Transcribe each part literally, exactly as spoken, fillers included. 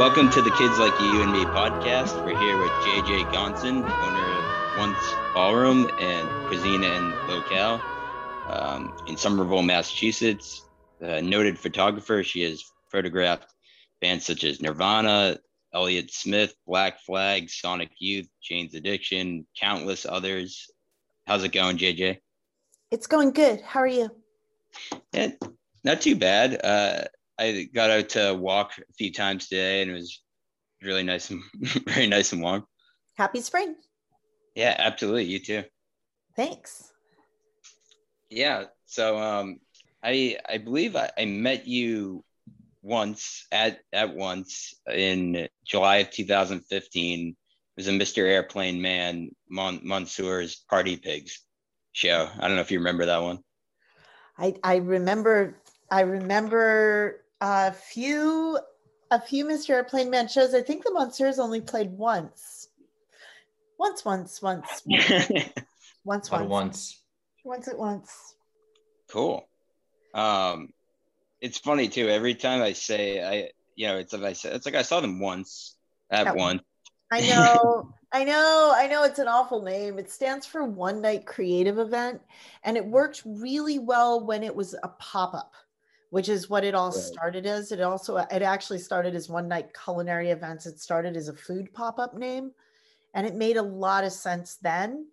Welcome to the Kids Like You and Me podcast. We're here with J J Gonson, owner of Once Ballroom and Cucina and Locale um, in Somerville, Massachusetts. A noted photographer, she has photographed bands such as Nirvana, Elliott Smith, Black Flag, Sonic Youth, Jane's Addiction, countless others. How's it going, J J? It's going good. How are you? Yeah, not too bad. Uh, I got out to walk a few times today, and it was really nice and very nice and warm. Happy spring. Yeah, absolutely. You too. Thanks. Yeah. So um, I I believe I, I met you once at at once in July of two thousand fifteen. It was a Mister Airplane Man Mon- Monsoor's Party Pigs show. I don't know if you remember that one. I I remember I remember. A few, a few Mister Airplane Man shows. I think the Monsoors only played once, once, once, once, once, once, once, once, once at once. Cool. Um, it's funny too. Every time I say, I, you know, it's like I said, it's like I saw them once at yeah. once. I know, I know, I know. It's an awful name. It stands for One Night Creative Event, and it worked really well when it was a pop-up, which is what it all started as. It also, it actually started as One Night Culinary Events. It started as a food pop-up name, and it made a lot of sense then.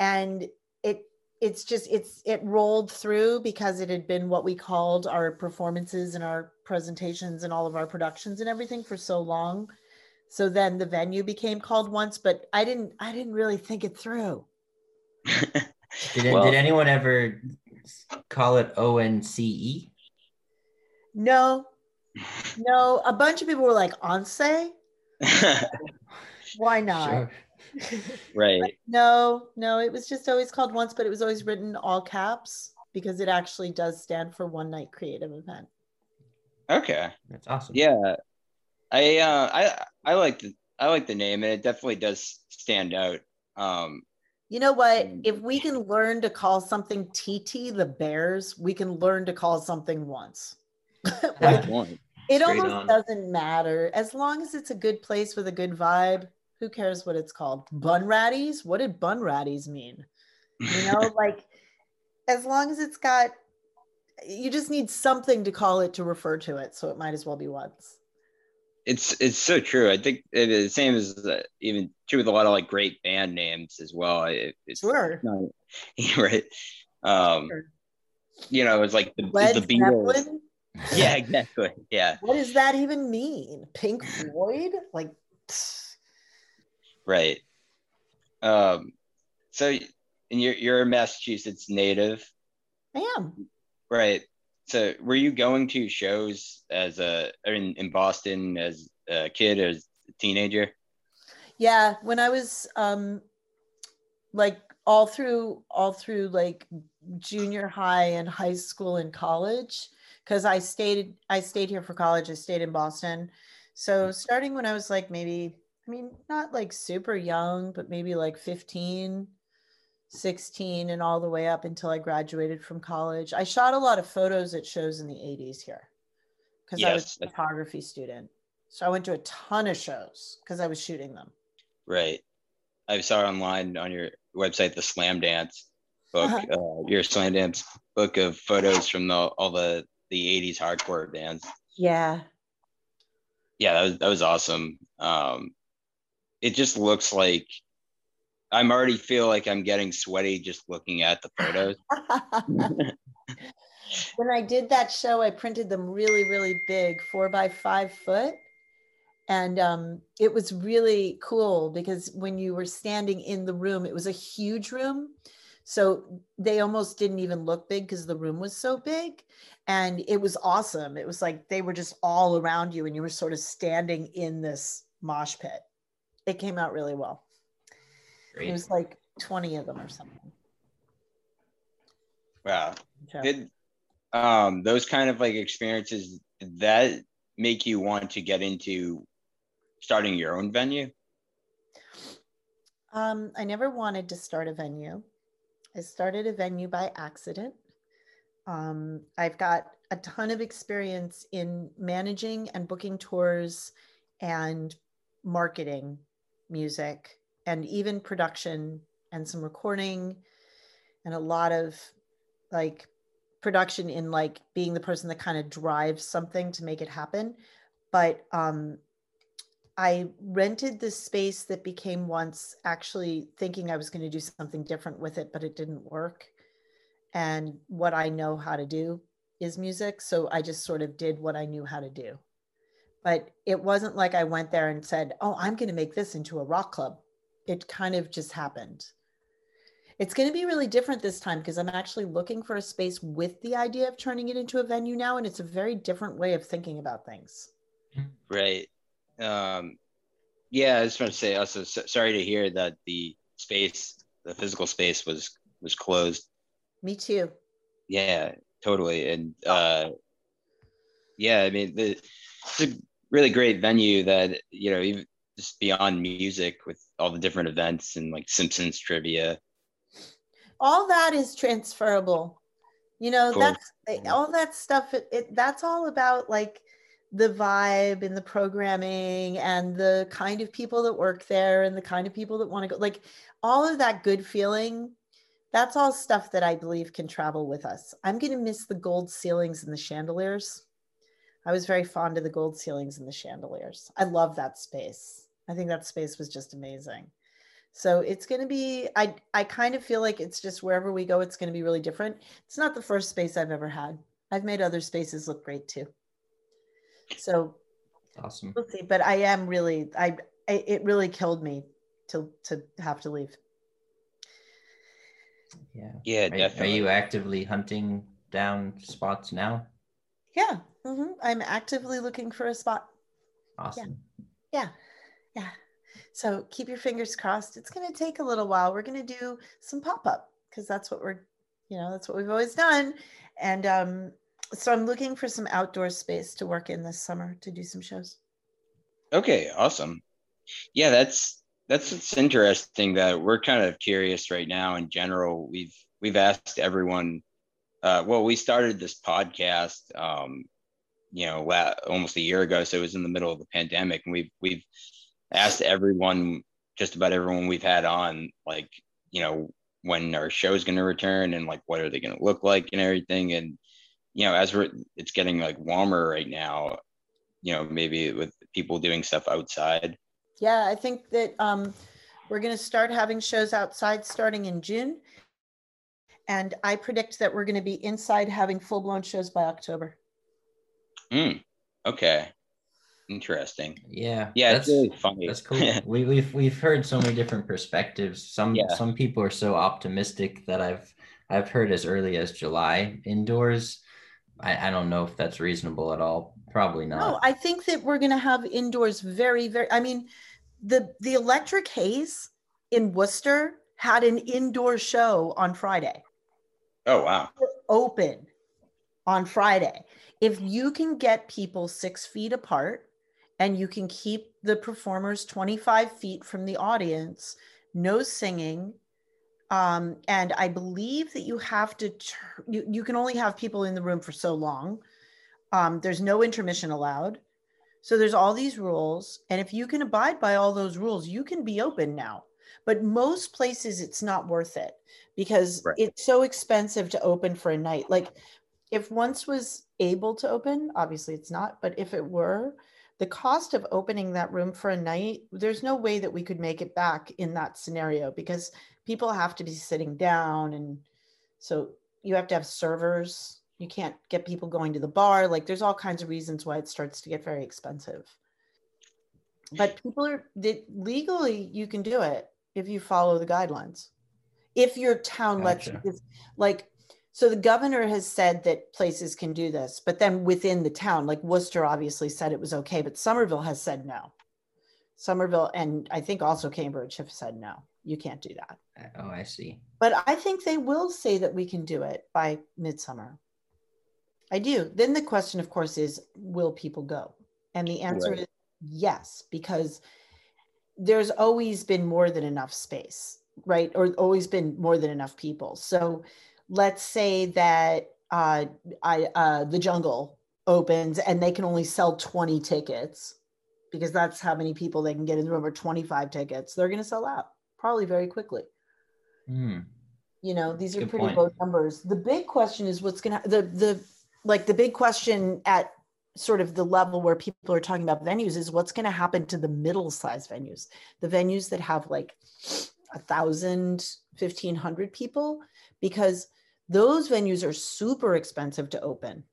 And it, it's just, it's, it rolled through because it had been what we called our performances and our presentations and all of our productions and everything for so long. So then the venue became called Once, but I didn't, I didn't really think it through. did, it, well, did anyone ever call it O N C E? No, no. A bunch of people were like, "Once, why not?" Sure. Right. But no, no. It was just always called Once, but it was always written all caps because it actually does stand for One Night Creative Event. Okay, that's awesome. Yeah, I, uh, I, I like the, I like the name, and it definitely does stand out. Um, You know what? If we can learn to call something T T the Bears, we can learn to call something Once. Like, it almost on. Doesn't matter as long as it's a good place with a good vibe. Who cares what it's called? Bun Ratties? What did Bun Ratties mean? You know, like, as long as it's got, you just need something to call it to refer to it, so it might as well be Once. It's it's so true. I think it is the same as the, even true with a lot of like great band names as well. It, it's sure, not, right? Um, sure. You know, it's like the, the Beatles. Yeah, exactly. Yeah. What does that even mean? Pink Floyd? Like, pfft. Right. Um, so, and you're you're a Massachusetts native. I am. Right. So, were you going to shows as a in in Boston as a kid, as a teenager? Yeah, when I was um, like all through all through like junior high and high school and college. Because I stayed, I stayed here for college. I stayed in Boston. So starting when I was like maybe, I mean, not like super young, but maybe like fifteen, sixteen, and all the way up until I graduated from college. I shot a lot of photos at shows in the eighties here because yes. I was a photography student. So I went to a ton of shows because I was shooting them. Right. I saw online on your website, the Slam Dance book, uh-huh. uh, your Slam Dance book of photos from the, all the, the eighties hardcore bands. Yeah. Yeah, that was, that was awesome. Um, it just looks like, I'm already feel like I'm getting sweaty just looking at the photos. When I did that show, I printed them really, really big, four by five foot. And um, it was really cool because when you were standing in the room, it was a huge room. So they almost didn't even look big because the room was so big, and it was awesome. It was like they were just all around you and you were sort of standing in this mosh pit. It came out really well. Great. It was like twenty of them or something. Wow. Okay. Did um, those kind of like experiences, did that make you want to get into starting your own venue? Um, I never wanted to start a venue. I started a venue by accident. Um, I've got a ton of experience in managing and booking tours and marketing music and even production and some recording and a lot of like production in like being the person that kind of drives something to make it happen. But um, I rented this space that became Once, actually thinking I was going to do something different with it, but it didn't work. And what I know how to do is music. So I just sort of did what I knew how to do. But it wasn't like I went there and said, oh, I'm going to make this into a rock club. It kind of just happened. It's going to be really different this time because I'm actually looking for a space with the idea of turning it into a venue now. And it's a very different way of thinking about things. Right. Um, yeah, I just want to say also, so, sorry to hear that the space, the physical space was, was closed. Me too. Yeah, totally. And uh, yeah, I mean, the, it's a really great venue that, you know, even just beyond music with all the different events and like Simpsons trivia. All that is transferable. You know, that's all that stuff. It, it, that's all about like the vibe and the programming and the kind of people that work there and the kind of people that want to go, like all of that good feeling. That's all stuff that I believe can travel with us. I'm going to miss the gold ceilings and the chandeliers. I was very fond of the gold ceilings and the chandeliers. I love that space. I think that space was just amazing. So it's going to be, I, I kind of feel like it's just wherever we go, it's going to be really different. It's not the first space I've ever had. I've made other spaces look great too. So awesome. We'll see, but I am really, I, I it really killed me to, to have to leave. Yeah. Yeah. Are, definitely. Are you actively hunting down spots now? Yeah. Mm-hmm. I'm actively looking for a spot. Awesome. Yeah. Yeah. Yeah. So keep your fingers crossed. It's going to take a little while. We're going to do some pop-up because that's what we're, you know, that's what we've always done. And um, so I'm looking for some outdoor space to work in this summer to do some shows. Okay. Awesome. Yeah. That's, That's it's interesting that we're kind of curious right now in general. We've we've asked everyone. Uh, well, we started this podcast, um, you know, la- almost a year ago, so it was in the middle of the pandemic, and we've we've asked everyone, just about everyone we've had on, like, you know, when our show is going to return and like what are they going to look like and everything. And you know, as we're it's getting like warmer right now, you know, maybe with people doing stuff outside. Yeah, I think that um, we're going to start having shows outside starting in June. And I predict that we're going to be inside having full-blown shows by October. Mm, okay. Interesting. Yeah. Yeah, that's, it's really funny. That's cool. we, we've we've heard so many different perspectives. Some yeah. some people are so optimistic that I've I've heard as early as July indoors. I, I don't know if that's reasonable at all. Probably not. No, I think that we're going to have indoors very, very, I mean, the, the Electric Haze in Worcester had an indoor show on Friday. Oh, wow. We're open on Friday. If you can get people six feet apart and you can keep the performers twenty-five feet from the audience, no singing. Um, and I believe that you have to, tr- you, you can only have people in the room for so long. Um, there's no intermission allowed. So there's all these rules. And if you can abide by all those rules, you can be open now. But most places it's not worth it because right. It's so expensive to open for a night. Like if Once was able to open, obviously it's not, but if it were, the cost of opening that room for a night, there's no way that we could make it back in that scenario because people have to be sitting down. And so you have to have servers. You can't get people going to the bar. Like there's all kinds of reasons why it starts to get very expensive. But people are, they, legally, you can do it if you follow the guidelines. If your town gotcha. lets you, if, like, so the governor has said that places can do this, but then within the town, like Worcester obviously said it was okay, but Somerville has said no. Somerville and I think also Cambridge have said no. You can't do that. Oh, I see. But I think they will say that we can do it by midsummer. I do. Then the question, of course, is will people go? And the answer right. is yes, because there's always been more than enough space, right? Or always been more than enough people. So let's say that uh, I, uh, the Jungle opens and they can only sell twenty tickets. because that's how many people they can get in the room, or twenty-five tickets, they're going to sell out probably very quickly. Mm. You know, these are Good pretty point. low numbers. The big question is what's going to, the, the, like the big question at sort of the level where people are talking about venues is what's going to happen to the middle-sized venues, the venues that have like a thousand, fifteen hundred people, because those venues are super expensive to open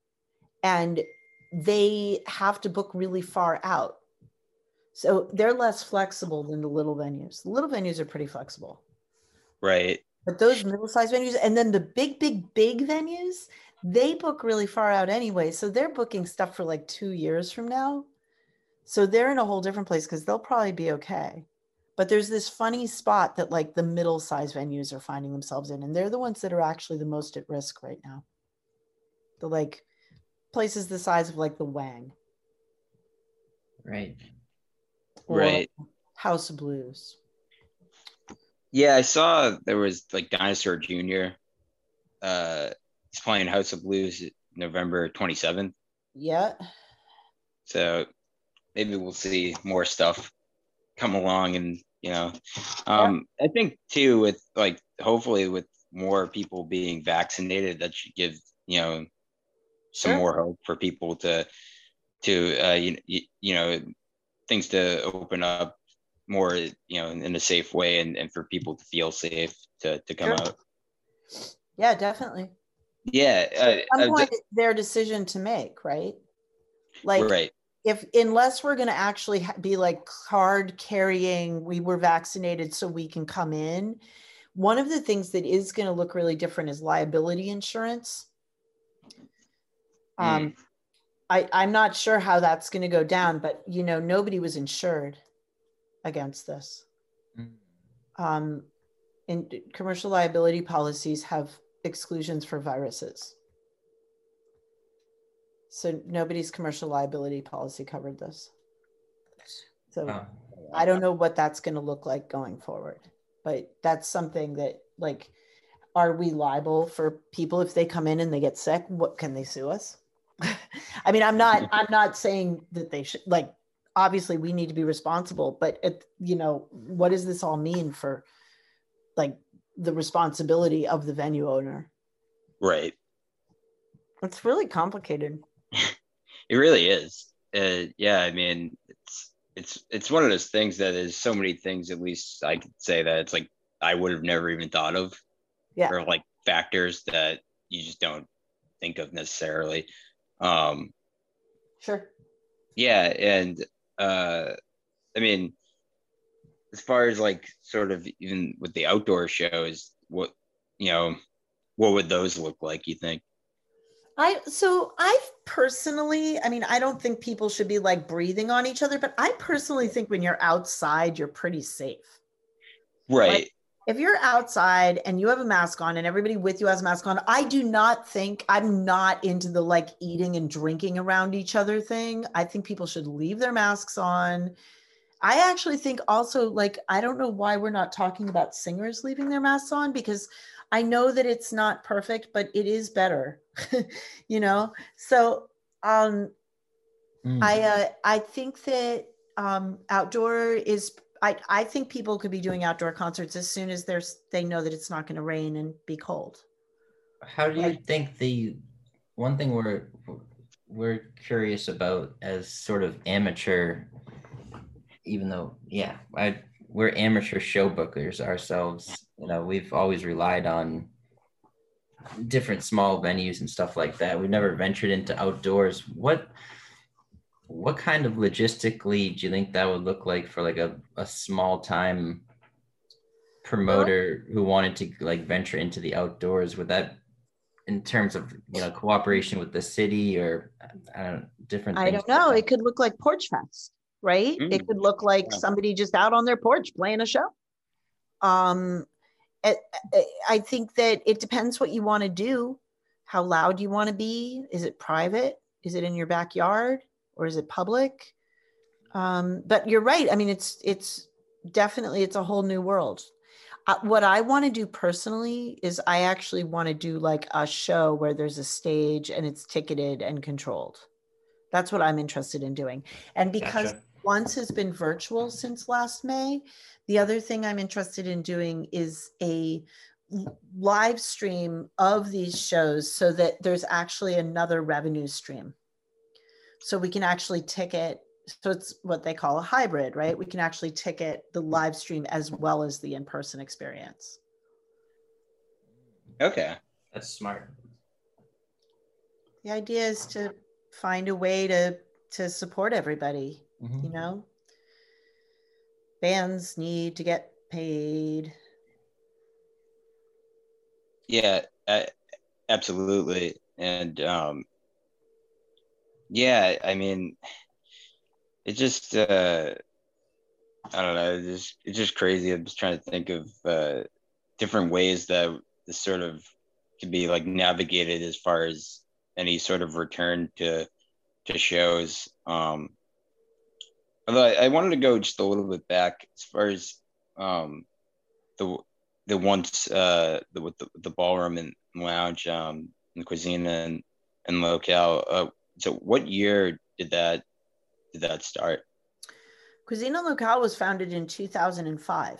and they have to book really far out. So they're less flexible than the little venues. The little venues are pretty flexible. Right. But those middle-sized venues, and then the big, big, big venues, they book really far out anyway. So they're booking stuff for like two years from now. So they're in a whole different place because they'll probably be okay. But there's this funny spot that like the middle-sized venues are finding themselves in. And they're the ones that are actually the most at risk right now. The like places the size of like the Wang. Right. Or right. House of Blues. Yeah, I saw there was like Dinosaur Junior Uh, he's playing House of Blues November twenty-seventh. Yeah. So maybe we'll see more stuff come along, and you know, um, yeah. I think too with like hopefully with more people being vaccinated, that should give you know some sure. more hope for people to to uh, you, you know. things to open up more, you know, in, in a safe way, and, and for people to feel safe to, to come sure. out. Yeah, definitely. Yeah. Uh, At some uh, point, it's their decision to make, right? Like, right. if unless we're going to actually ha- be like card carrying, we were vaccinated so we can come in. One of the things that is going to look really different is liability insurance. Um. Mm. I, I'm not sure how that's going to go down, but you know, nobody was insured against this. Mm-hmm. Um, and commercial liability policies have exclusions for viruses. So nobody's commercial liability policy covered this. So oh. I don't know what that's going to look like going forward, but that's something that like, are we liable for people if they come in and they get sick? What can they sue us? I mean, I'm not, I'm not saying that they should, like, obviously we need to be responsible, but it, you know, what does this all mean for like the responsibility of the venue owner? Right. It's really complicated. It really is. Uh, yeah. I mean, it's, it's, it's one of those things that is so many things, at least I could say that it's like, I would have never even thought of. Yeah. Or like factors that you just don't think of necessarily. Um, sure. Yeah, and uh, I mean, as far as like sort of even with the outdoor shows, what you know, what would those look like? You think? I so I personally, I mean, I don't think people should be like breathing on each other, but I personally think when you're outside, you're pretty safe. Right. Like, if you're outside and you have a mask on and everybody with you has a mask on, I do not think, I'm not into the like eating and drinking around each other thing. I think people should leave their masks on. I actually think also like, I don't know why we're not talking about singers leaving their masks on, because I know that it's not perfect, but it is better, you know? So um, mm. I, uh, I think that um, outdoor is I, I think people could be doing outdoor concerts as soon as there's they know that it's not going to rain and be cold. How do you like, think the one thing we're we're curious about as sort of amateur, even though yeah, I we're amateur show bookers ourselves. You know, we've always relied on different small venues and stuff like that. We've never ventured into outdoors. What What kind of logistically do you think that would look like for like a, a small time promoter well, who wanted to like venture into the outdoors? Would that in terms of, you know, cooperation with the city or I don't know, different things? I don't know. It could look like Porch Fest, right? Mm-hmm. It could look like yeah. somebody just out on their porch playing a show. Um, it, I think that it depends what you want to do. How loud you want to be. Is it private? Is it in your backyard? Or is it public? Um, but you're right. I mean, it's it's definitely, it's a whole new world. Uh, what I want to do personally is I actually want to do like a show where there's a stage and it's ticketed and controlled. That's what I'm interested in doing. And because gotcha. Once has been virtual since last May. The other thing I'm interested in doing is a live stream of these shows so that there's actually another revenue stream. So we can actually ticket, so it's what they call a hybrid, right? We can actually ticket the live stream as well as the in-person experience. Okay, that's smart. The idea is to find a way to, to support everybody, mm-hmm. you know? Bands need to get paid. Yeah, I, absolutely. And um, yeah, I mean, it just, uh, I don't know, it's just, it's just crazy. I'm just trying to think of uh, different ways that this sort of could be like navigated as far as any sort of return to to shows. Um, although I, I wanted to go just a little bit back as far as um, the the once uh, the with the, the ballroom and lounge um, and Cucina and, and Locale. Uh, so what year did that did that start? Cucina Locale was founded in two thousand five,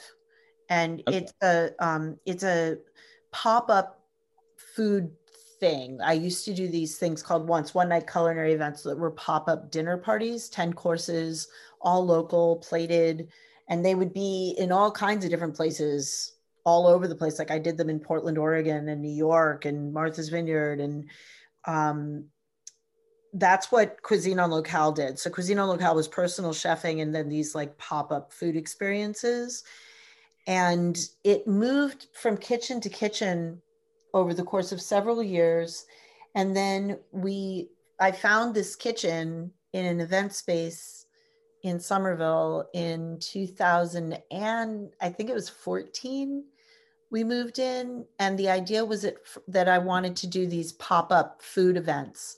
and okay. it's a um, it's a pop up food thing. I used to do these things called once one night culinary events that were pop-up dinner parties, ten courses, all local, plated, and they would be in all kinds of different places all over the place. Like I did them in Portland, Oregon, and New York, and Martha's Vineyard, and um, that's what Cucina Locale did. So Cucina Locale was personal chefing and then these like pop-up food experiences, and it moved from kitchen to kitchen over the course of several years. And then we, I found this kitchen in an event space in Somerville in two thousand, and I think it was fourteen, we moved in. And the idea was that, that I wanted to do these pop-up food events,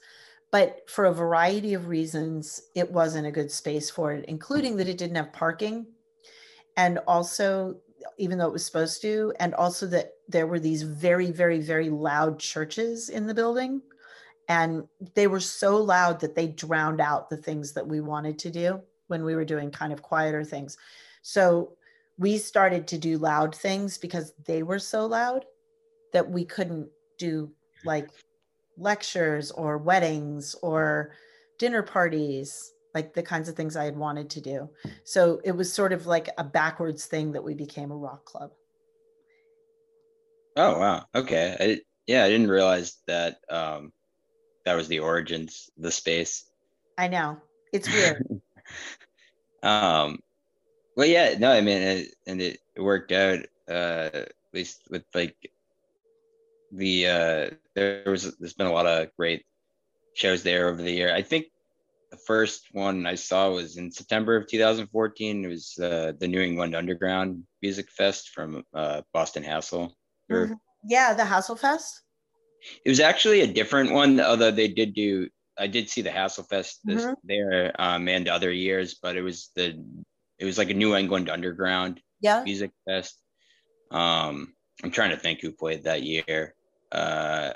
but for a variety of reasons, it wasn't a good space for it, including that it didn't have parking. And also, even though it was supposed to, and also that there were these very, very, very loud churches in the building. And they were so loud that they drowned out the things that we wanted to do when we were doing kind of quieter things. So we started to do loud things because they were so loud that we couldn't do like lectures or weddings or dinner parties, like the kinds of things I had wanted to do. So it was sort of like a backwards thing that we became a rock club. Oh, wow. Okay. I, yeah, I didn't realize that um, that was the origins, the space. I know. It's weird. um, well, yeah, no, I mean, it, and it worked out, uh, at least with like the, uh, there was, there's been a lot of great shows there over the year. I think the first one I saw was in September of two thousand fourteen. It was uh, the New England Underground Music Fest from uh, Boston Hassle. Mm-hmm. Yeah, the Hasselfest. It was actually a different one, although they did do, I did see the Hasselfest this, mm-hmm. there um, and other years, but it was the, it was like a New England Underground yeah. Music Fest. Um, I'm trying to think who played that year. Uh,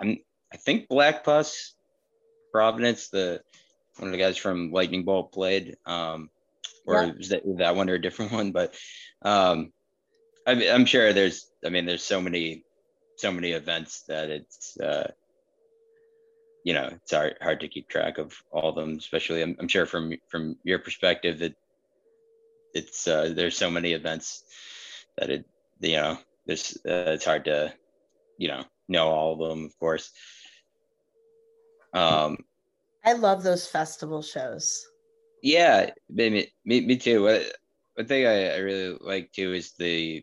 I'm, I think Black Puss, Providence, the one of the guys from Lightning Bolt played, um, or yeah. was that, that one or a different one? But um, I, I'm sure there's, I mean, there's so many, so many events that it's, uh, you know, it's hard, hard to keep track of all of them. Especially, I'm, I'm sure from from your perspective that it's uh, there's so many events that it, you know, there's uh, it's hard to, you know, know all of them, of course. Um, I love those festival shows. Yeah, me, me, me too. One thing I, I really like too is the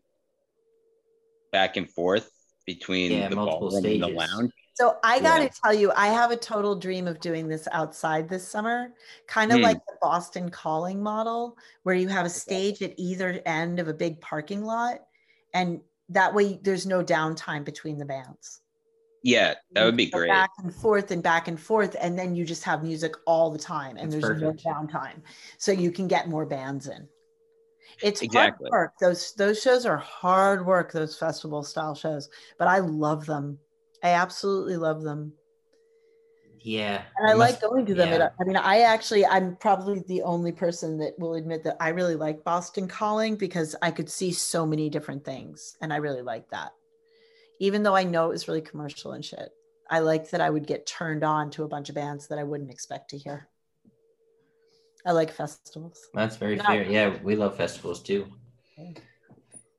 back and forth between yeah, the multiple stages. And the lounge. So I gotta yeah. tell you, I have a total dream of doing this outside this summer, kind of mm. like the Boston Calling model, where you have a stage at either end of a big parking lot, and that way there's no downtime between the bands. Yeah, that would be great. Back and forth and back and forth, and then you just have music all the time, and That's there's perfect. No downtime, so you can get more bands in. It's exactly. hard work. Those those shows are hard work. Those festival style shows, but I love them. I absolutely love them. Yeah. And I like going to them. Yeah. I mean, I actually, I'm probably the only person that will admit that I really like Boston Calling because I could see so many different things. And I really like that. Even though I know it was really commercial and shit, I like that I would get turned on to a bunch of bands that I wouldn't expect to hear. I like festivals. That's very fair. Yeah, we love festivals too.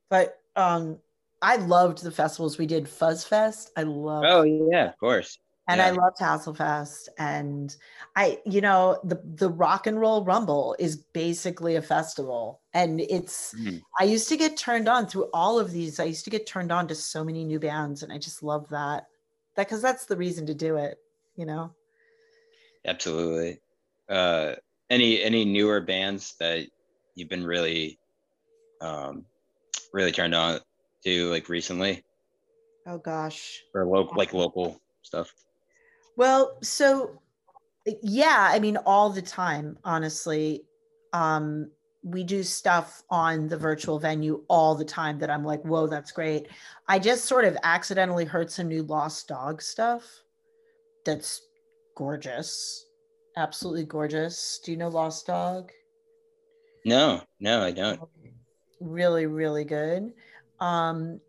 But um, I loved the festivals. We did Fuzz Fest. I loved. Oh, yeah, of course. And yeah. I loved Hasselfest. And I, you know, the, the Rock and Roll Rumble is basically a festival. And it's, mm. I used to get turned on through all of these. I used to get turned on to so many new bands. And I just love that. That, because that's the reason to do it, you know? Absolutely. Uh, any, any newer bands that you've been really, um, really turned on to, like, recently? Oh, gosh. Or lo- like local stuff? Well, so yeah, I mean, all the time, honestly. Um, we do stuff on the virtual venue all the time that I'm like, whoa, that's great. I just sort of accidentally heard some new Lost Dog stuff that's gorgeous, absolutely gorgeous. Do you know Lost Dog? No, no, I don't. Really, really good. Um,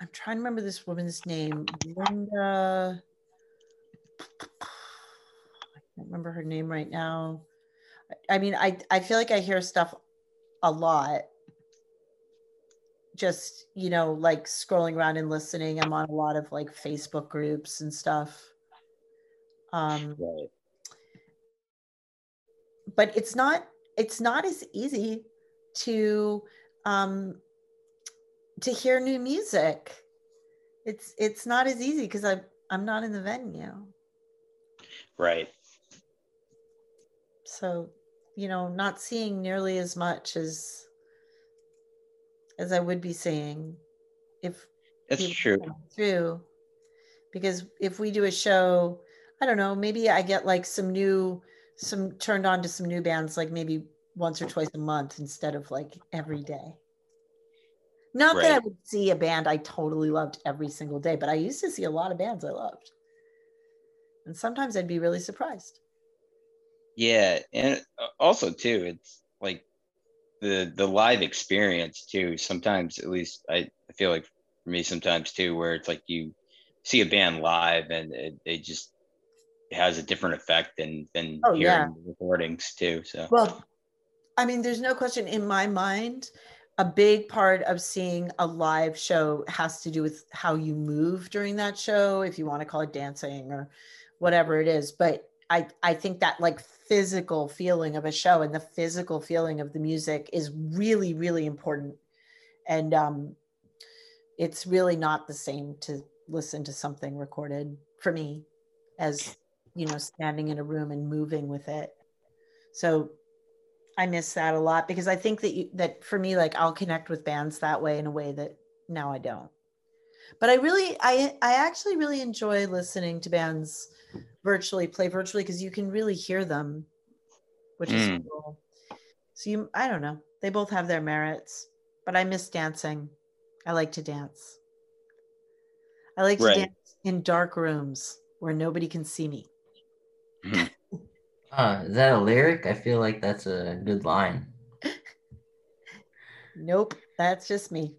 I'm trying to remember this woman's name. Linda. I can't remember her name right now. I mean, I, I feel like I hear stuff a lot. Just, you know, like scrolling around and listening. I'm on a lot of like Facebook groups and stuff. Um, right. But it's not, it's not as easy to, um, to hear new music. It's, it's not as easy because I'm, I'm not in the venue. Right. So, you know, not seeing nearly as much as as I would be seeing if that's true. Through. Because if we do a show, I don't know, maybe I get like some new, some turned on to some new bands, like maybe once or twice a month instead of like every day. Not right. that I would see a band I totally loved every single day, but I used to see a lot of bands I loved. And sometimes I'd be really surprised. Yeah. And also too, it's like the the live experience too. Sometimes, at least I feel like for me sometimes too, where it's like you see a band live and it, it just has a different effect than, than oh, hearing yeah. the recordings too. So, well, I mean, there's no question in my mind. A big part of seeing a live show has to do with how you move during that show, if you want to call it dancing or whatever it is. But I, I think that like physical feeling of a show and the physical feeling of the music is really, really important. And um, it's really not the same to listen to something recorded for me as, you know, standing in a room and moving with it. So I miss that a lot because I think that you, that for me, like I'll connect with bands that way in a way that now I don't. But I really, I I actually really enjoy listening to bands virtually, play virtually, because you can really hear them, which mm. is cool. So you, I don't know. They both have their merits, but I miss dancing. I like to dance. I like right. to dance in dark rooms where nobody can see me. Mm. Uh, is that a lyric? I feel like that's a good line. Nope, that's just me.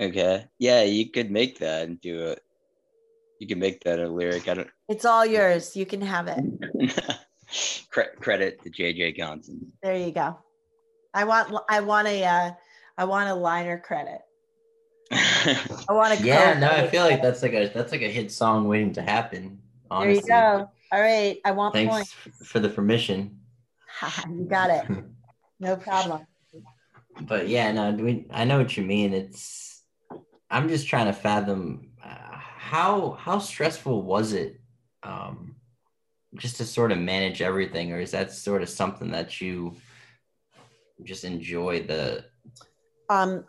Okay. Yeah, you could make that and do it. You can make that a lyric. I don't. It's all yours. You can have it. Cre- credit to J J Gonson. There you go. I want. I want a. Uh, I want a liner credit. I want to. Yeah, no, I feel like that's like a that's like a hit song waiting to happen. Honestly. There you go. All right, I want Thanks points. Thanks for the permission. You got it. No problem. But yeah, no, we, I know what you mean. It's I'm just trying to fathom uh, how how stressful was it, um, just to sort of manage everything, or is that sort of something that you just enjoy the? Um.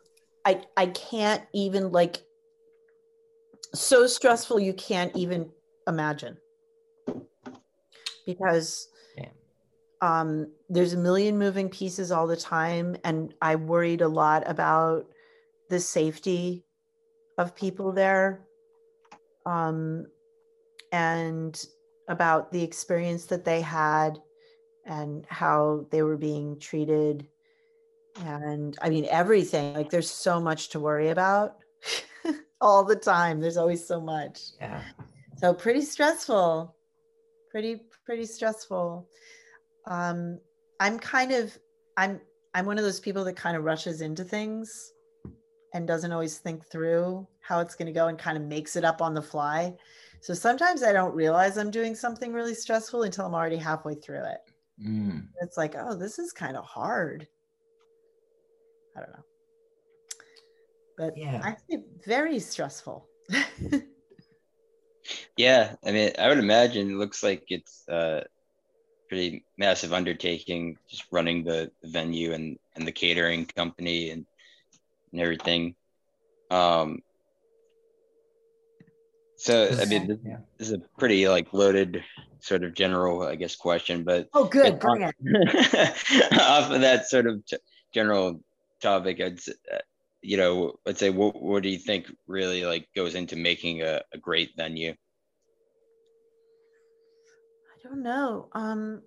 I, I can't even like, so stressful you can't even imagine because um, there's a million moving pieces all the time. And I worried a lot about the safety of people there um, and about the experience that they had and how they were being treated. And I mean, everything, like there's so much to worry about all the time. There's always so much. Yeah. So pretty stressful, pretty, pretty stressful. Um, I'm kind of, I'm, I'm one of those people that kind of rushes into things and doesn't always think through how it's going to go and kind of makes it up on the fly. So sometimes I don't realize I'm doing something really stressful until I'm already halfway through it. Mm. It's like, oh, this is kind of hard. I don't know. But yeah, I think very stressful. Yeah, I mean, I would imagine it looks like it's uh pretty massive undertaking, just running the, the venue and, and the catering company and, and everything. Um, so, I mean, this, yeah. this is a pretty like loaded sort of general, I guess, question, but. Oh, good, bring it. Off of that sort of t- general topic, I'd uh, you know, let's say, what, what do you think really like goes into making a, a great venue? I don't know. Um,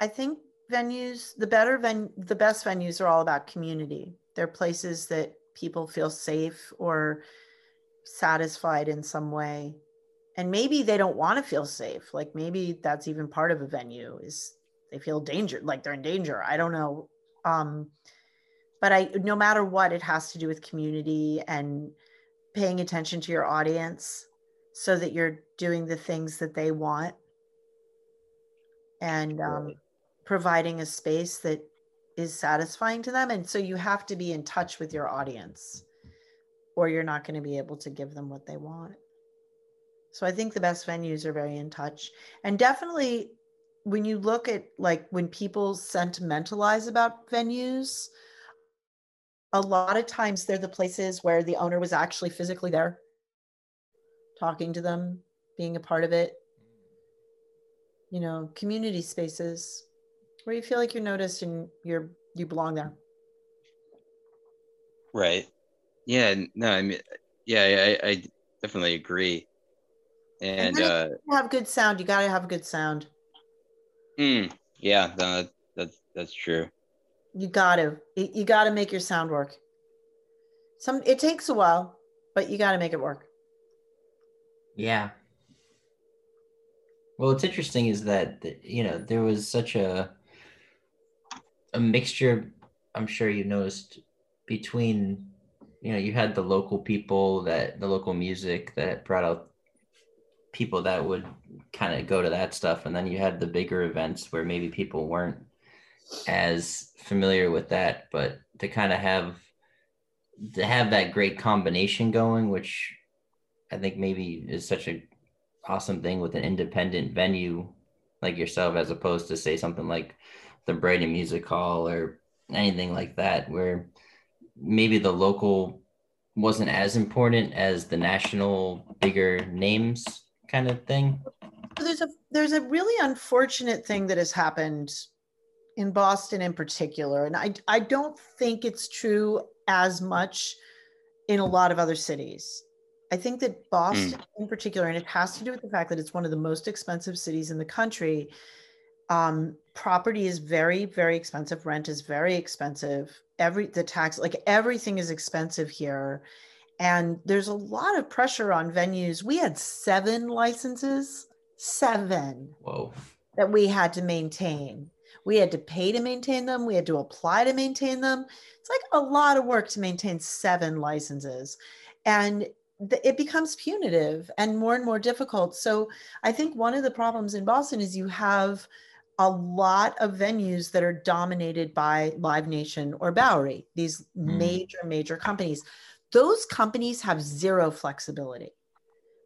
I think venues, the better ven, the best venues are all about community. They're places that people feel safe or satisfied in some way. And maybe they don't want to feel safe. Like maybe that's even part of a venue is they feel danger, like they're in danger. I don't know. Um, But I, no matter what, it has to do with community and paying attention to your audience so that you're doing the things that they want and um, providing a space that is satisfying to them. And so you have to be in touch with your audience or you're not going to be able to give them what they want. So I think the best venues are very in touch. And definitely when you look at like when people sentimentalize about venues, a lot of times they're the places where the owner was actually physically there, talking to them, being a part of it. You know, community spaces where you feel like you're noticed and you're, you belong there. Right. Yeah. No, I mean, yeah, I, I definitely agree. And, and uh, have good sound. You got to have good sound. Mm, yeah, that, that's, that's true. You got to, you got to make your sound work. Some, it takes a while, but you got to make it work. Yeah. Well, what's interesting is that, you know, there was such a, a mixture, I'm sure you noticed, between, you know, you had the local people that the local music that brought out people that would kind of go to that stuff. And then you had the bigger events where maybe people weren't as familiar with that, but to kind of have to have that great combination going, which I think maybe is such an awesome thing with an independent venue like yourself, as opposed to say something like the Brady Music Hall or anything like that, where maybe the local wasn't as important as the national bigger names kind of thing. There's a there's a really unfortunate thing that has happened in Boston in particular. And I, I don't think it's true as much in a lot of other cities. I think that Boston mm. in particular, and it has to do with the fact that it's one of the most expensive cities in the country. Um, property is very, very expensive. Rent is very expensive. Every, the tax, like everything is expensive here. And there's a lot of pressure on venues. We had seven licenses, seven Whoa. that we had to maintain. We had to pay to maintain them. We had to apply to maintain them. It's like a lot of work to maintain seven licenses. And th- it becomes punitive and more and more difficult. So I think one of the problems in Boston is you have a lot of venues that are dominated by Live Nation or Bowery, these mm. major, major companies. Those companies have zero flexibility.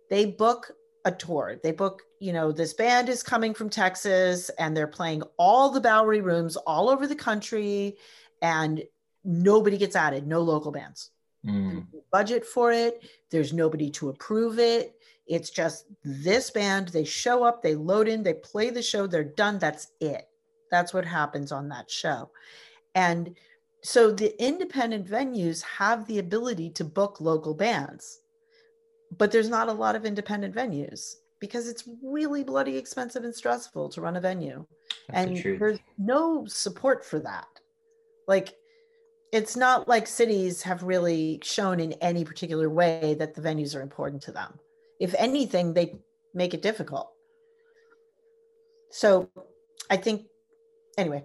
They book a tour. They book, you know, this band is coming from Texas and they're playing all the Bowery rooms all over the country and nobody gets added, no local bands. Mm. There's no budget for it. There's nobody to approve it. It's just this band, they show up, they load in, they play the show, they're done. That's it. That's what happens on that show. And so the independent venues have the ability to book local bands. but there's not a lot of independent venues because it's really bloody expensive and stressful to run a venue. That's and the there's no support for that. Like, it's not like cities have really shown in any particular way that the venues are important to them. If anything, they make it difficult. So I think, anyway,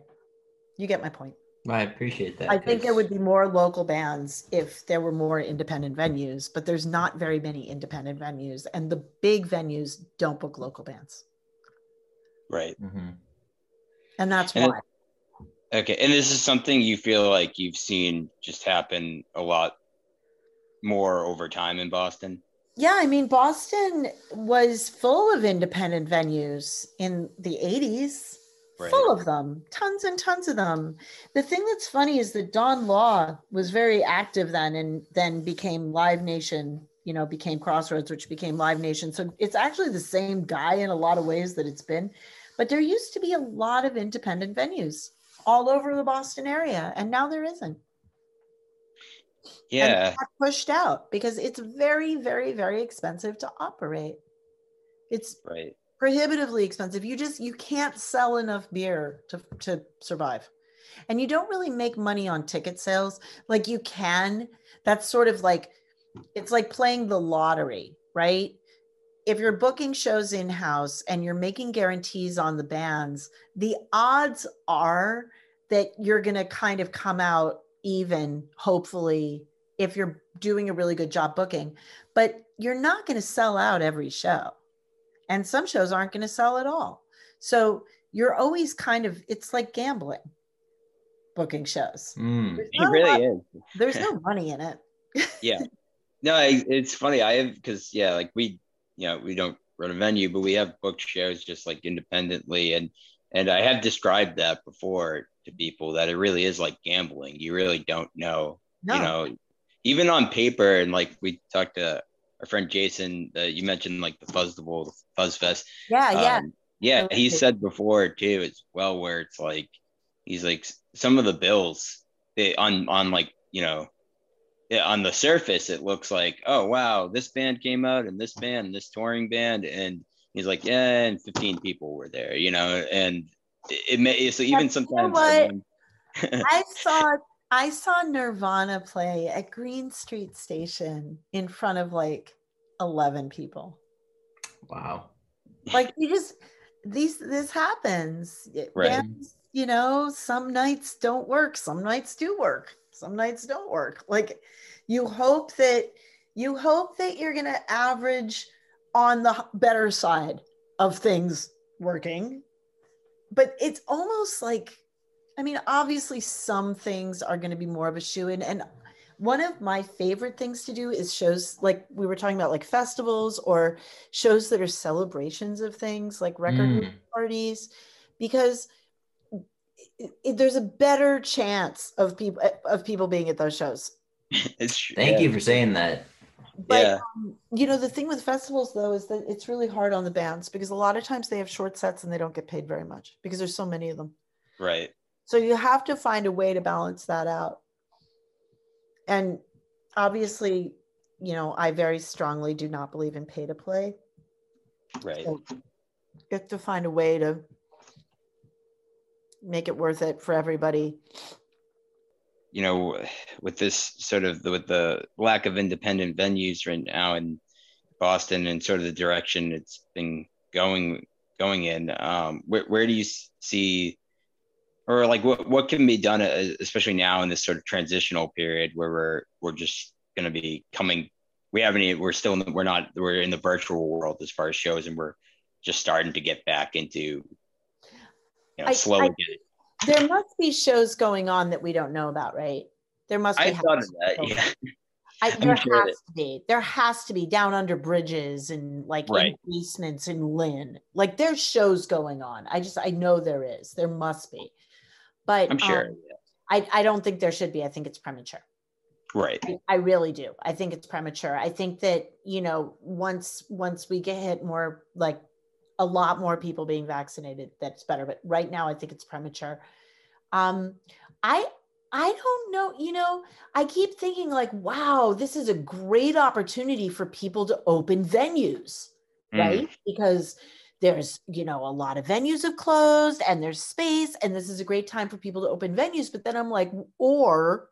you get my point. I appreciate that. I think there would be more local bands if there were more independent venues, but there's not very many independent venues, and the big venues don't book local bands. Right. Mm-hmm. And that's and, why. Okay. And this is something you feel like you've seen just happen a lot more over time in Boston? Yeah. I mean, Boston was full of independent venues in the eighties. Right. Full of them, tons and tons of them. The thing that's funny is that Don Law was very active then, and then became Live Nation, you know, became Crossroads, which became Live Nation. So it's actually the same guy in a lot of ways that it's been. But there used to be a lot of independent venues all over the Boston area, and now there isn't. Yeah. And it got pushed out because it's very, very, very expensive to operate. It's right. prohibitively expensive. You just, you can't sell enough beer to, to survive. And you don't really make money on ticket sales. Like you can, that's sort of like, it's like playing the lottery, right? If you're booking shows in-house and you're making guarantees on the bands, the odds are that you're going to kind of come out even, hopefully, if you're doing a really good job booking, but you're not going to sell out every show. And some shows aren't going to sell at all. So you're always kind of, it's like gambling, booking shows. Mm, it really is. There's no money in it. Yeah. No, I, it's funny. I have, because, yeah, like we, you know, we don't run a venue, but we have booked shows just like independently. And, and I have described that before to people that it really is like gambling. You really don't know, no. you know, even on paper. And like we talked to our friend Jason, uh, you mentioned like the Fuzzable, the Fuzz Fest. Yeah, yeah. Um, yeah, he said before too, as well, where it's like, he's like, some of the bills, they on, on like, you know, on the surface, it looks like, oh, wow, this band came out and this band, and this touring band. And he's like, yeah, and fifteen people were there, you know, and it, it may, so even yeah, sometimes. You know I saw I saw Nirvana play at Green Street Station in front of like eleven people. Wow. Like you just, these, this happens. Right. Bands, you know, some nights don't work. Some nights do work. Some nights don't work. Like you hope that, you hope that you're going to average on the better side of things working, but it's almost like, I mean, obviously some things are going to be more of a shoe-in. And one of my favorite things to do is shows, like we were talking about, like festivals or shows that are celebrations of things like record mm. parties, because it, it, there's a better chance of people, of people being at those shows. It's true. Thank yeah. you for saying that. But, yeah. um, you know, the thing with festivals though, is that it's really hard on the bands because a lot of times they have short sets and they don't get paid very much because there's so many of them. Right. So you have to find a way to balance that out. And obviously, you know, I very strongly do not believe in pay to play. Right. So you have to find a way to make it worth it for everybody. You know, with this sort of, the, with the lack of independent venues right now in Boston and sort of the direction it's been going, going in, um, where, where do you see... Or like what, what can be done, especially now in this sort of transitional period where we're we're just going to be coming, we haven't even, we're still, in the, we're not, we're in the virtual world as far as shows and we're just starting to get back into, you know, I, slow I, again. There must be shows going on that we don't know about, right? There must be. I thought of that, yeah. I, there sure has to be, there has to be down under bridges and like right. in basements in Lynn, like there's shows going on. I just, I know there is, there must be. But I'm sure. Um, I, I don't think there should be. I think it's premature. Right. I, I really do. I think it's premature. I think that, you know, once once we get hit more, like a lot more people being vaccinated, that's better. But right now, I think it's premature. Um, I I don't know. You know, I keep thinking like, wow, this is a great opportunity for people to open venues, mm. right? Because there's, you know, a lot of venues have closed and there's space and this is a great time for people to open venues. But then I'm like, or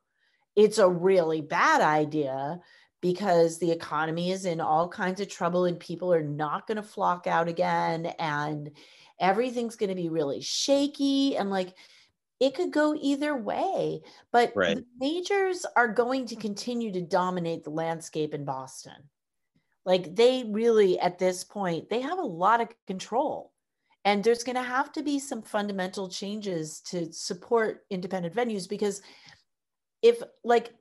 it's a really bad idea because the economy is in all kinds of trouble and people are not going to flock out again. And everything's going to be really shaky. And like, it could go either way, but right. the majors are going to continue to dominate the landscape in Boston. Like they really, at this point, they have a lot of control and there's going to have to be some fundamental changes to support independent venues. Because if like,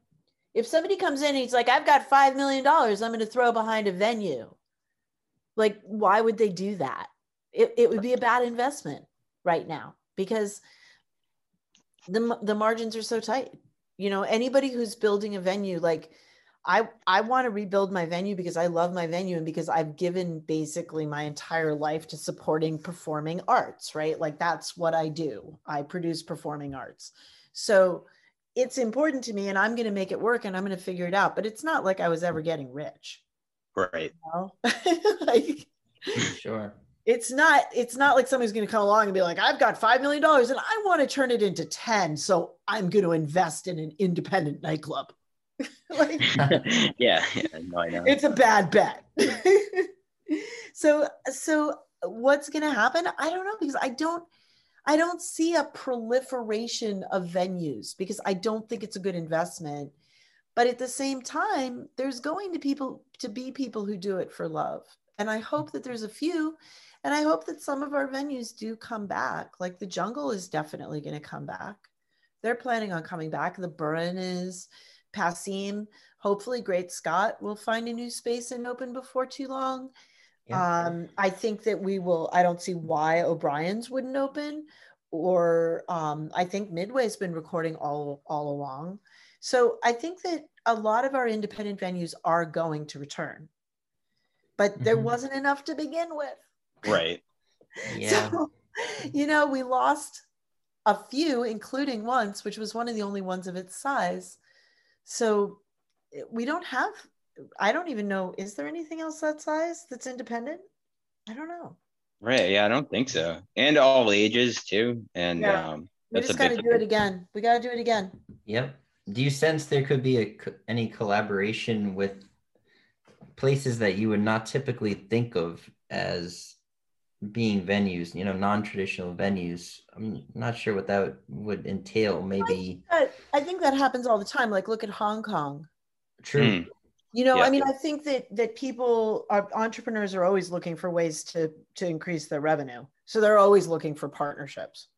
if somebody comes in and he's like, I've got five million dollars, I'm going to throw behind a venue. Like, why would they do that? It, it would be a bad investment right now because the the margins are so tight. You know, anybody who's building a venue, like I, I want to rebuild my venue because I love my venue and because I've given basically my entire life to supporting performing arts, right? Like that's what I do. I produce performing arts. So it's important to me and I'm going to make it work and I'm going to figure it out. But it's not like I was ever getting rich. Right. You know? Like, sure. It's not, it's not like somebody's going to come along and be like, I've got five million dollars and I want to turn it into ten. So I'm going to invest in an independent nightclub. Like, yeah. yeah no, I know. It's a bad bet. so, so what's going to happen? I don't know, because I don't, I don't see a proliferation of venues because I don't think it's a good investment. But at the same time, there's going to people to be people who do it for love. And I hope that there's a few. And I hope that some of our venues do come back. Like the Jungle is definitely going to come back. They're planning on coming back. The Burn is, Passim. Hopefully Great Scott will find a new space and open before too long. Yeah. Um, I think that we will, I don't see why O'Brien's wouldn't open, or um, I think Midway's been recording all, all along. So I think that a lot of our independent venues are going to return, but there mm-hmm. wasn't enough to begin with. Right. Yeah. So, you know, we lost a few, including Once, which was one of the only ones of its size. So we don't have, I don't even know, is there anything else that size that's independent? I don't know. Right. Yeah, I don't think so. And all ages too. And yeah. um, we that's just got to do it again. We got to do it again. Yep. Do you sense there could be a, any collaboration with places that you would not typically think of as being venues, you know, non-traditional venues? I'm not sure what that would entail. Maybe I, I think that happens all the time. Like look at Hong Kong. True. Mm. You know, yeah. I mean, I think that that people are, entrepreneurs are always looking for ways to to increase their revenue. So they're always looking for partnerships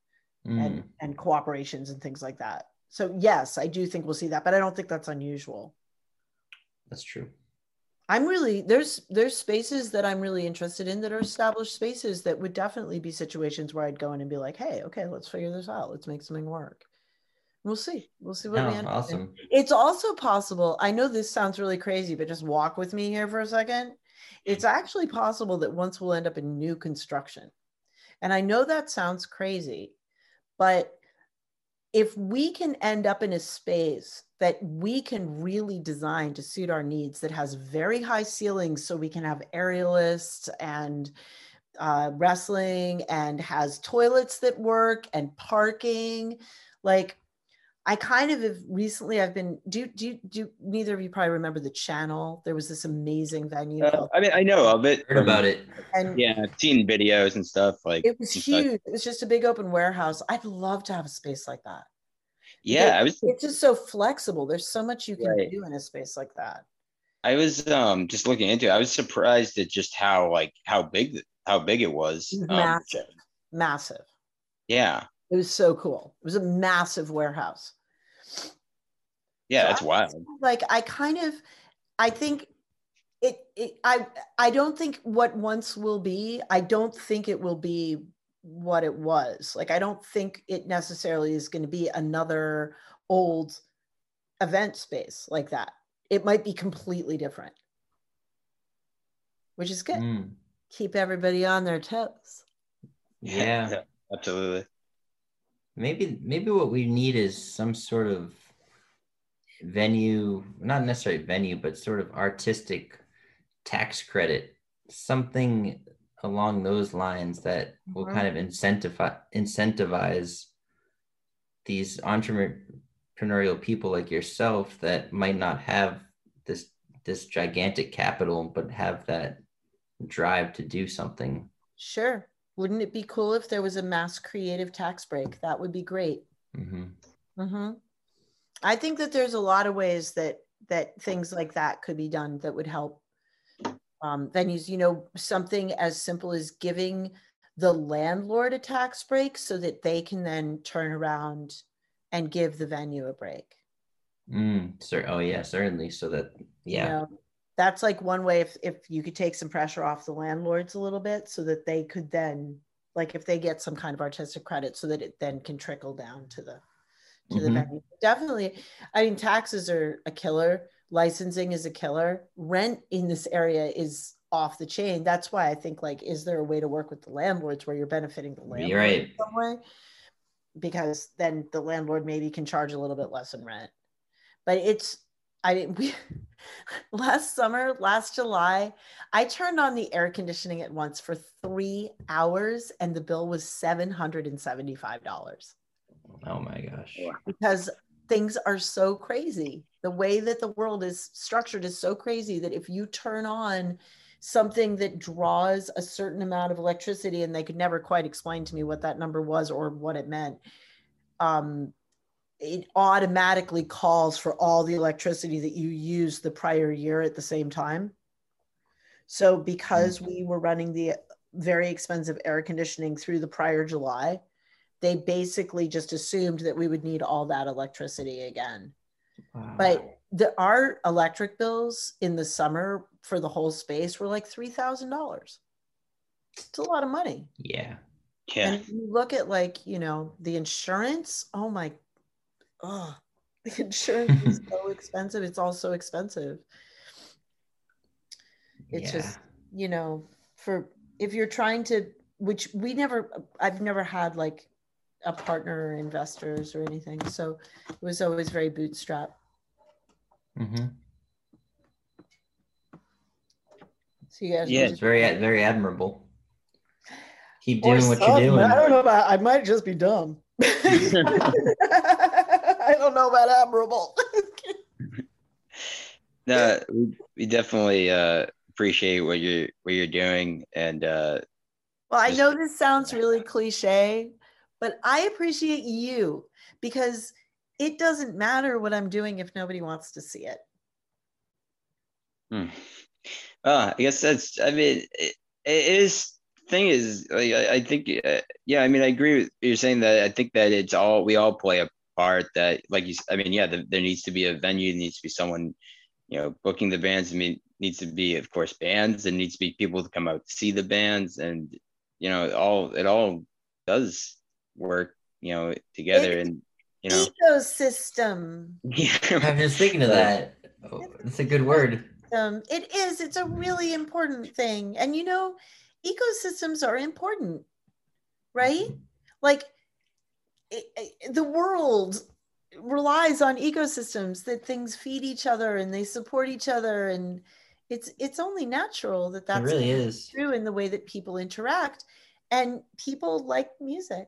mm. and, and cooperations and things like that. So yes, I do think we'll see that, but I don't think that's unusual. That's true. I'm really, there's there's spaces that I'm really interested in that are established spaces that would definitely be situations where I'd go in and be like, hey, okay, let's figure this out. Let's make something work. We'll see. We'll see what oh, we end up awesome. In. It's also possible, I know this sounds really crazy, but just walk with me here for a second. It's actually possible that Once we'll end up in new construction. And I know that sounds crazy, but if we can end up in a space that we can really design to suit our needs, that has very high ceilings so we can have aerialists and uh, wrestling and has toilets that work and parking, like I kind of have recently, I've been, do, do, do, neither of you probably remember the Channel. There was this amazing venue. Uh, I mean, I know of it. Heard about it. And yeah, I've seen videos and stuff. Like it was huge. Stuff. It was just a big open warehouse. I'd love to have a space like that. Yeah. It, I was, it's just so flexible. There's so much you can right. do in a space like that. I was um, just looking into it. I was surprised at just how, like how big, how big it was. It was massive, um, massive. Yeah. It was so cool. It was a massive warehouse. Yeah, that's wild. Like I kind of, I think it, it, I, I don't think what Once will be, I don't think it will be what it was. Like, I don't think it necessarily is going to be another old event space like that. It might be completely different, which is good. Mm. Keep everybody on their toes. Yeah, yeah, absolutely. Maybe maybe what we need is some sort of venue, not necessarily venue, but sort of artistic tax credit, something along those lines that mm-hmm. will kind of incentivize incentivize these entrepreneurial people like yourself that might not have this this gigantic capital, but have that drive to do something. Sure. Wouldn't it be cool if there was a mass creative tax break? That would be great. Mm-hmm. Mm-hmm. I think that there's a lot of ways that that things like that could be done that would help um, venues. You know, something as simple as giving the landlord a tax break so that they can then turn around and give the venue a break. Mm, sir. Oh yeah, certainly. So that, yeah. You know, that's like one way if, if you could take some pressure off the landlords a little bit so that they could then, like if they get some kind of artistic credit so that it then can trickle down to the, to mm-hmm. the venue. Definitely. I mean, taxes are a killer. Licensing is a killer. Rent in this area is off the chain. That's why I think like, is there a way to work with the landlords where you're benefiting the landlord you're right. in some way? Because then the landlord maybe can charge a little bit less in rent. But it's, I didn't, we, last summer, last July, I turned on the air conditioning at once for three hours and the bill was seven hundred seventy-five dollars. Oh my gosh. Because things are so crazy. The way that the world is structured is so crazy that if you turn on something that draws a certain amount of electricity, and they could never quite explain to me what that number was or what it meant, um, it automatically calls for all the electricity that you used the prior year at the same time. So because mm-hmm. we were running the very expensive air conditioning through the prior July, they basically just assumed that we would need all that electricity again. Wow. But the, our electric bills in the summer for the whole space were like three thousand dollars. It's a lot of money. Yeah. Yeah. And if you look at like, you know, the insurance, oh my Oh, the insurance is so expensive. It's all so expensive. It's yeah. just, you know, for if you're trying to, which we never, I've never had like a partner or investors or anything. So it was always very bootstrap. Mm-hmm. So you guys yeah, it's very, very admirable. Keep doing what you're doing. I don't know about, I might just be dumb. I don't know about admirable. No, we, we definitely uh, appreciate what you're what you're doing, and uh, well, I know this sounds really cliche, but I appreciate you because it doesn't matter what I'm doing if nobody wants to see it. Hmm. Uh, I guess that's. I mean, it, it is. Thing is, like, I, I think. Uh, yeah, I mean, I agree with you're saying that. I think that it's all we all play a part that like you I mean yeah the, there needs to be a venue, there needs to be someone, you know, booking the bands. I mean, needs to be of course bands, and needs to be people to come out to see the bands, and you know, it all it all does work, you know, together. It's and you know ecosystem. Yeah. I'm just thinking of that. Oh, that's a good word. Um it is, it's a really important thing. And you know, ecosystems are important, right? Like the world relies on ecosystems, that things feed each other and they support each other, and it's it's only natural that that's really is true in the way that people interact. And people like music,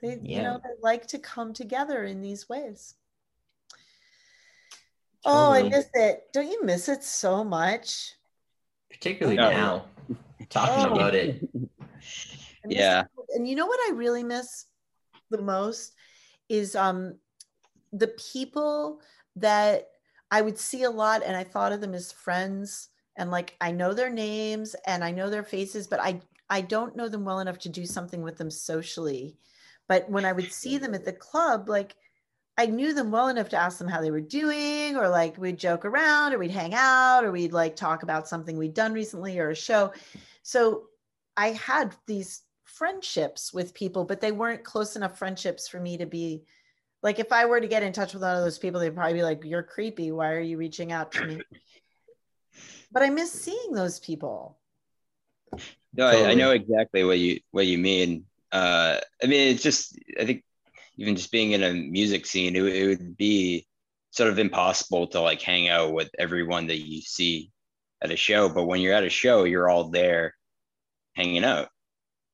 they yeah. you know, they like to come together in these ways. Totally. Oh, I miss it. Don't you miss it so much? Particularly oh. now talking oh. about it. Yeah. And you know what I really miss the most is um, the people that I would see a lot, and I thought of them as friends, and like I know their names and I know their faces, but I, I don't know them well enough to do something with them socially. But when I would see them at the club, like I knew them well enough to ask them how they were doing, or like we'd joke around, or we'd hang out, or we'd like talk about something we'd done recently or a show. So I had these friendships with people, but they weren't close enough friendships for me to be like, if I were to get in touch with one of those people, they'd probably be like, you're creepy, why are you reaching out to me? But I miss seeing those people. No, totally. I, I know exactly what you what you mean. uh, I mean, it's just, I think even just being in a music scene, it, it would be sort of impossible to like hang out with everyone that you see at a show. But when you're at a show, you're all there hanging out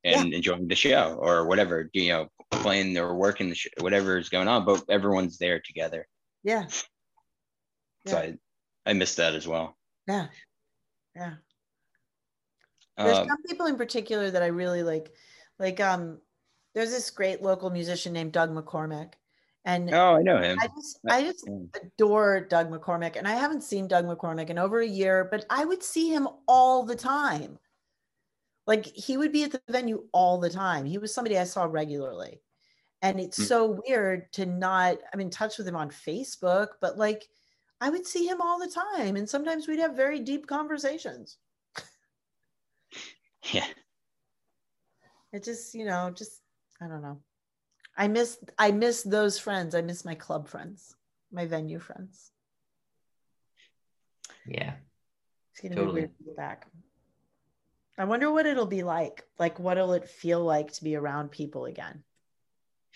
and yeah. enjoying the show or whatever, you know, playing or working the show, whatever is going on, but everyone's there together. Yeah. yeah. So I, I miss that as well. Yeah. Yeah. There's um, some people in particular that I really like, like, um, there's this great local musician named Doug McCormick. And oh, I know him. I just, I just adore Doug McCormick, and I haven't seen Doug McCormick in over a year, but I would see him all the time. Like he would be at the venue all the time. He was somebody I saw regularly. And it's mm. so weird to not, I'm in touch with him on Facebook, but like I would see him all the time. And sometimes we'd have very deep conversations. Yeah. It just, you know, just, I don't know. I miss I miss those friends. I miss my club friends, my venue friends. Yeah, it's gonna totally. be weird to be back. I wonder what it'll be like. Like, what'll it feel like to be around people again?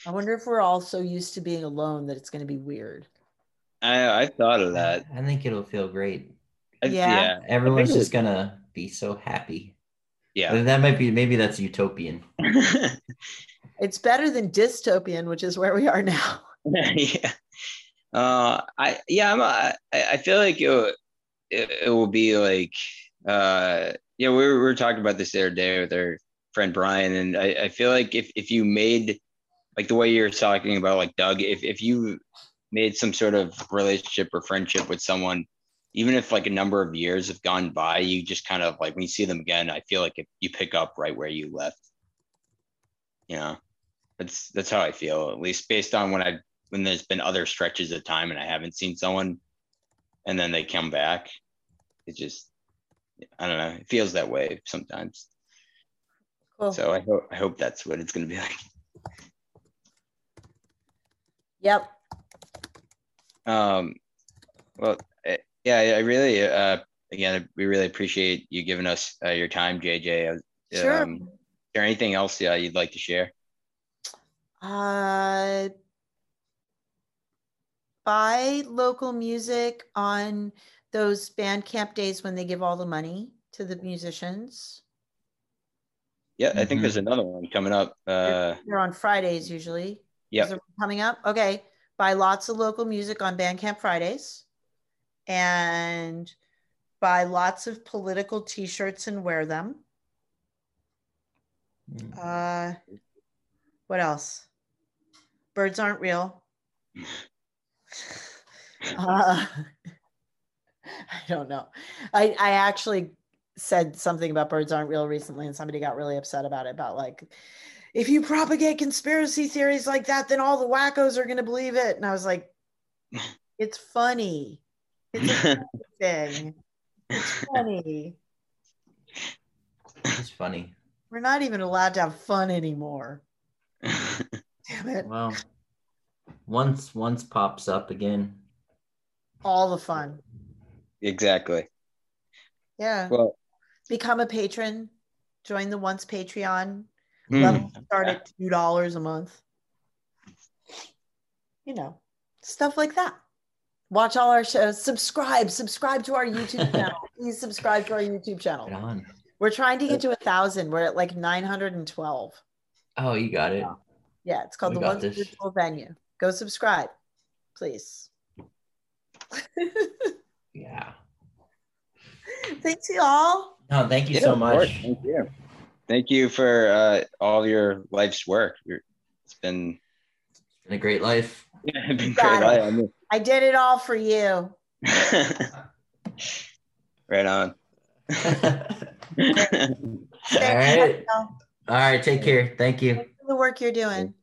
I wonder if we're all so used to being alone that it's gonna be weird. I I thought of that. I, I think it'll feel great. I, yeah. yeah, everyone's just gonna be so happy. Yeah, that might be. Maybe that's utopian. It's better than dystopian, which is where we are now. yeah, uh, I yeah, I'm, I I feel like it, it, it will be like uh, yeah. We were, we were talking about this the other day with our friend Brian, and I, I feel like if if you made like the way you're talking about like Doug, if if you made some sort of relationship or friendship with someone, even if like a number of years have gone by, you just kind of like when you see them again, I feel like if you pick up right where you left. You know, that's that's how I feel, at least based on when I when there's been other stretches of time and I haven't seen someone and then they come back. It just, I don't know, it feels that way sometimes. Cool. So I hope I hope that's what it's gonna be like. Yep. Um well yeah, I really, uh, again, we really appreciate you giving us uh, your time, J J. Um, sure. Is there anything else uh, you'd like to share? Uh, buy local music on those Bandcamp days when they give all the money to the musicians. Yeah, mm-hmm. I think there's another one coming up. Uh, they're on Fridays usually. Yeah. Coming up? Okay. Buy lots of local music on Bandcamp Fridays. And buy lots of political t-shirts and wear them. Uh, what else? Birds aren't real. Uh, I don't know. I, I actually said something about birds aren't real recently and somebody got really upset about it, about like, if you propagate conspiracy theories like that, then all the wackos are going to believe it. And I was like, it's funny. It's a thing. It's funny. It's funny. We're not even allowed to have fun anymore. Damn it. Well, once once pops up again. All the fun. Exactly. Yeah. Well, become a patron. Join the Once Patreon. Mm, Level start yeah. at two dollars a month. You know, stuff like that. Watch all our shows. Subscribe. Subscribe to our YouTube channel. Please subscribe to our YouTube channel. Get on. We're trying to get to a thousand. We're at like nine hundred and twelve. Oh, you got it. Yeah, it's called we the Once Virtual Venue. Go subscribe, please. Yeah. Thanks, you all. No, thank you yeah, so much. Thank you. Thank you for uh, all your life's work. You're, it's been it's been a great life. Yeah, it's been great life. I mean, I did it all for you. Right on. All right. All right. Take care. Thank you. Thanks for the work you're doing.